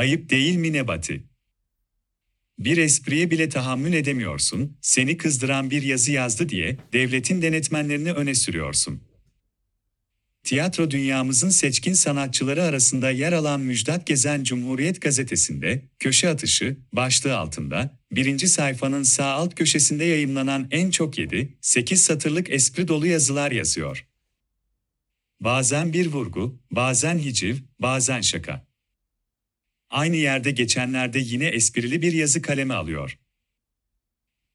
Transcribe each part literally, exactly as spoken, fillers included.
Ayıp değil mi Nebati? Bir espriye bile tahammül edemiyorsun, seni kızdıran bir yazı yazdı diye devletin denetmenlerini öne sürüyorsun. Tiyatro dünyamızın seçkin sanatçıları arasında yer alan Müjdat Gezen Cumhuriyet gazetesinde, köşe atışı, başlığı altında, birinci sayfanın sağ alt köşesinde yayımlanan en çok yedi sekiz satırlık espri dolu yazılar yazıyor. Bazen bir vurgu, bazen hiciv, bazen şaka. Aynı yerde geçenlerde yine esprili bir yazı kaleme alıyor.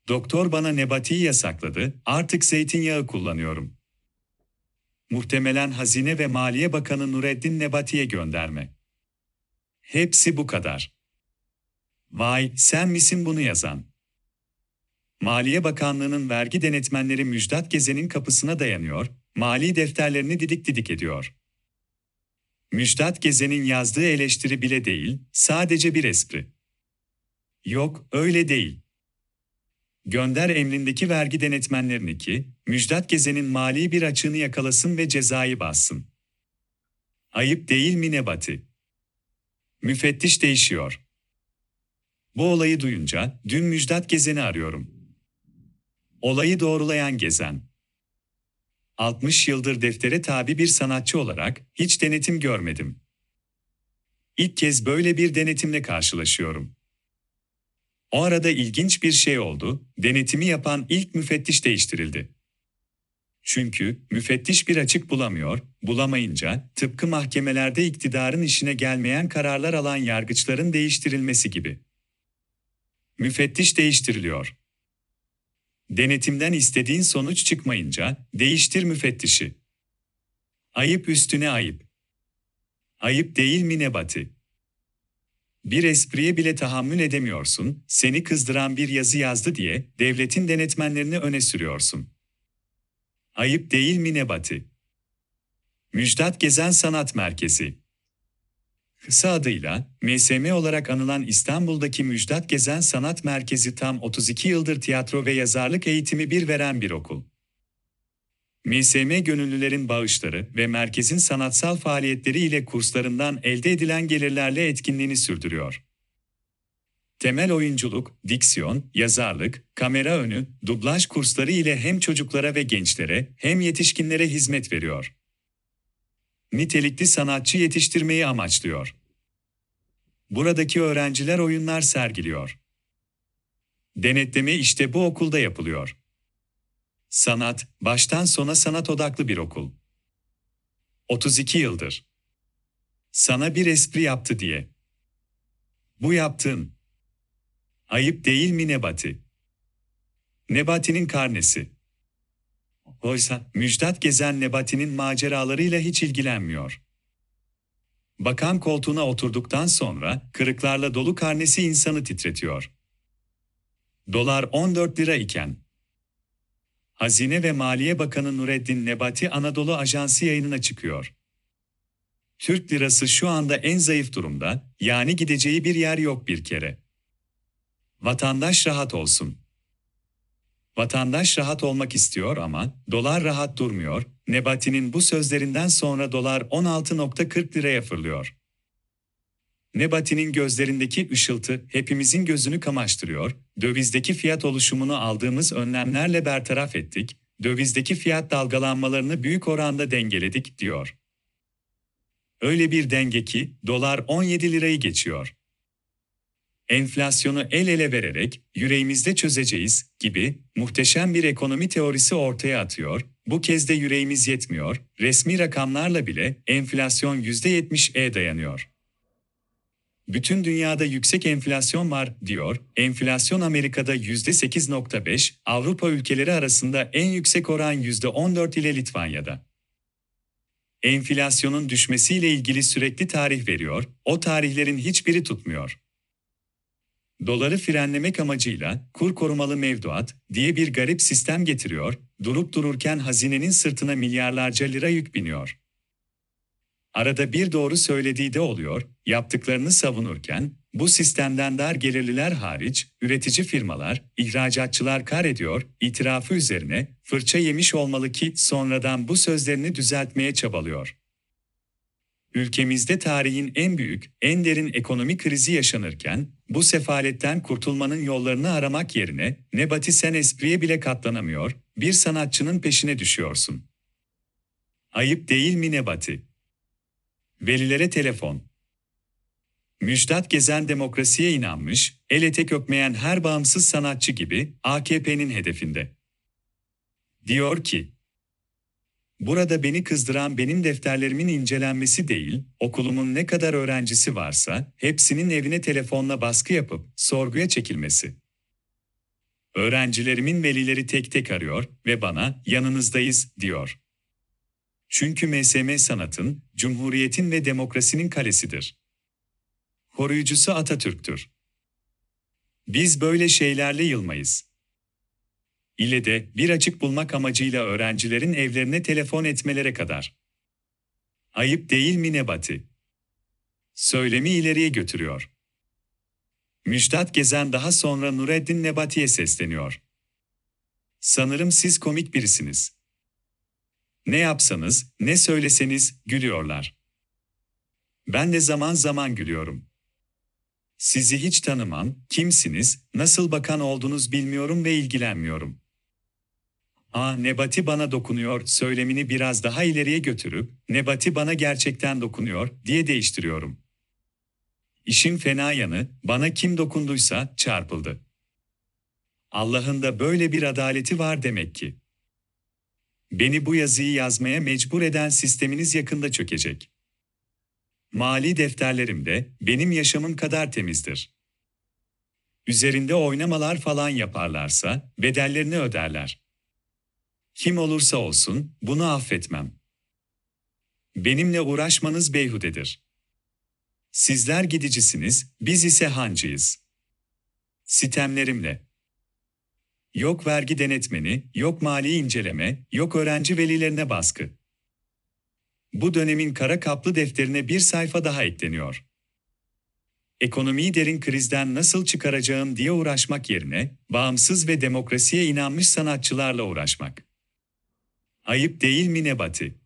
Doktor bana Nebati'yi yasakladı, artık zeytinyağı kullanıyorum. Muhtemelen Hazine ve Maliye Bakanı Nureddin Nebati'ye gönderme. Hepsi bu kadar. Vay, sen misin bunu yazan? Maliye Bakanlığı'nın vergi denetmenleri Müjdat Gezen'in kapısına dayanıyor, mali defterlerini didik didik ediyor. Müjdat Gezen'in yazdığı eleştiri bile değil, sadece bir espri. Yok, öyle değil. Gönder emrindeki vergi denetmenlerini ki, Müjdat Gezen'in mali bir açığını yakalasın ve cezayı bassın. Ayıp değil mi Nebati? Müfettiş değişiyor. Bu olayı duyunca, dün Müjdat Gezen'i arıyorum. Olayı doğrulayan Gezen. altmış yıldır deftere tabi bir sanatçı olarak, hiç denetim görmedim. İlk kez böyle bir denetimle karşılaşıyorum. O arada ilginç bir şey oldu, denetimi yapan ilk müfettiş değiştirildi. Çünkü müfettiş bir açık bulamıyor, bulamayınca tıpkı mahkemelerde iktidarın işine gelmeyen kararlar alan yargıçların değiştirilmesi gibi. Müfettiş değiştiriliyor. Denetimden istediğin sonuç çıkmayınca değiştir müfettişi. Ayıp üstüne ayıp. Ayıp değil mi Nebati? Bir espriye bile tahammül edemiyorsun, seni kızdıran bir yazı yazdı diye devletin denetmenlerini öne sürüyorsun. Ayıp değil mi Nebati? Müjdat Gezen Sanat Merkezi. Kısa adıyla M S M olarak anılan İstanbul'daki Müjdat Gezen Sanat Merkezi tam otuz iki yıldır tiyatro ve yazarlık eğitimi bir veren bir okul. M S M gönüllülerin bağışları ve merkezin sanatsal faaliyetleri ile kurslarından elde edilen gelirlerle etkinliğini sürdürüyor. Temel oyunculuk, diksiyon, yazarlık, kamera önü, dublaj kursları ile hem çocuklara ve gençlere hem yetişkinlere hizmet veriyor. Nitelikli sanatçı yetiştirmeyi amaçlıyor. Buradaki öğrenciler oyunlar sergiliyor. Denetleme işte bu okulda yapılıyor. Sanat, baştan sona sanat odaklı bir okul. otuz iki yıldır. Sana bir espri yaptı diye. Bu yaptığın. Ayıp değil mi Nebati? Nebati'nin karnesi. Oysa Müjdat Gezen Nebati'nin maceralarıyla hiç ilgilenmiyor. Bakan koltuğuna oturduktan sonra kırıklarla dolu karnesi insanı titretiyor. Dolar on dört lira iken. Hazine ve Maliye Bakanı Nureddin Nebati Anadolu Ajansı yayınına çıkıyor. Türk lirası şu anda en zayıf durumda, yani gideceği bir yer yok bir kere. Vatandaş rahat olsun. Vatandaş rahat olmak istiyor ama dolar rahat durmuyor. Nebati'nin bu sözlerinden sonra dolar on altı nokta kırk liraya fırlıyor. Nebati'nin gözlerindeki ışıltı hepimizin gözünü kamaştırıyor. Dövizdeki fiyat oluşumunu aldığımız önlemlerle bertaraf ettik. Dövizdeki fiyat dalgalanmalarını büyük oranda dengeledik diyor. Öyle bir denge ki dolar on yedi lirayı geçiyor. Enflasyonu el ele vererek yüreğimizde çözeceğiz gibi muhteşem bir ekonomi teorisi ortaya atıyor. Bu kez de yüreğimiz yetmiyor. Resmi rakamlarla bile enflasyon yüzde yetmişe dayanıyor. Bütün dünyada yüksek enflasyon var diyor. Enflasyon Amerika'da yüzde sekiz nokta beş, Avrupa ülkeleri arasında en yüksek oran yüzde on dört ile Litvanya'da. Enflasyonun düşmesiyle ilgili sürekli tarih veriyor. O tarihlerin hiçbiri tutmuyor. Doları frenlemek amacıyla kur korumalı mevduat diye bir garip sistem getiriyor, durup dururken hazinenin sırtına milyarlarca lira yük biniyor. Arada bir doğru söylediği de oluyor, yaptıklarını savunurken, bu sistemden dar gelirliler hariç, üretici firmalar, ihracatçılar kar ediyor, itirafı üzerine fırça yemiş olmalı ki sonradan bu sözlerini düzeltmeye çabalıyor. Ülkemizde tarihin en büyük, en derin ekonomik krizi yaşanırken, bu sefaletten kurtulmanın yollarını aramak yerine, Nebati sen espriye bile katlanamıyor, bir sanatçının peşine düşüyorsun. Ayıp değil mi Nebati? Velilere telefon. Müjdat Gezen demokrasiye inanmış, el etek öpmeyen her bağımsız sanatçı gibi A K P'nin hedefinde. Diyor ki, burada beni kızdıran benim defterlerimin incelenmesi değil, okulumun ne kadar öğrencisi varsa hepsinin evine telefonla baskı yapıp sorguya çekilmesi. Öğrencilerimin velileri tek tek arıyor ve bana yanınızdayız diyor. Çünkü M S M sanatın, Cumhuriyet'in ve demokrasinin kalesidir. Koruyucusu Atatürk'tür. Biz böyle şeylerle yılmayız. İle de bir açık bulmak amacıyla öğrencilerin evlerine telefon etmelere kadar. Ayıp değil mi Nebati? Söylemi ileriye götürüyor. Müjdat Gezen daha sonra Nureddin Nebati'ye sesleniyor. Sanırım siz komik birisiniz. Ne yapsanız, ne söyleseniz gülüyorlar. Ben de zaman zaman gülüyorum. Sizi hiç tanımam, kimsiniz, nasıl bakan oldunuz bilmiyorum ve ilgilenmiyorum. Aa, Nebati bana dokunuyor söylemini biraz daha ileriye götürüp, Nebati bana gerçekten dokunuyor diye değiştiriyorum. İşin fena yanı, bana kim dokunduysa çarpıldı. Allah'ın da böyle bir adaleti var demek ki. Beni bu yazıyı yazmaya mecbur eden sisteminiz yakında çökecek. Mali defterlerimde benim yaşamım kadar temizdir. Üzerinde oynamalar falan yaparlarsa bedellerini öderler. Kim olursa olsun bunu affetmem. Benimle uğraşmanız beyhudedir. Sizler gidicisiniz, biz ise hancıyız. Sitemlerimle. Yok vergi denetmeni, yok mali inceleme, yok öğrenci velilerine baskı. Bu dönemin kara kaplı defterine bir sayfa daha ekleniyor. Ekonomiyi derin krizden nasıl çıkaracağım diye uğraşmak yerine, bağımsız ve demokrasiye inanmış sanatçılarla uğraşmak. Ayıp değil mi Nebati?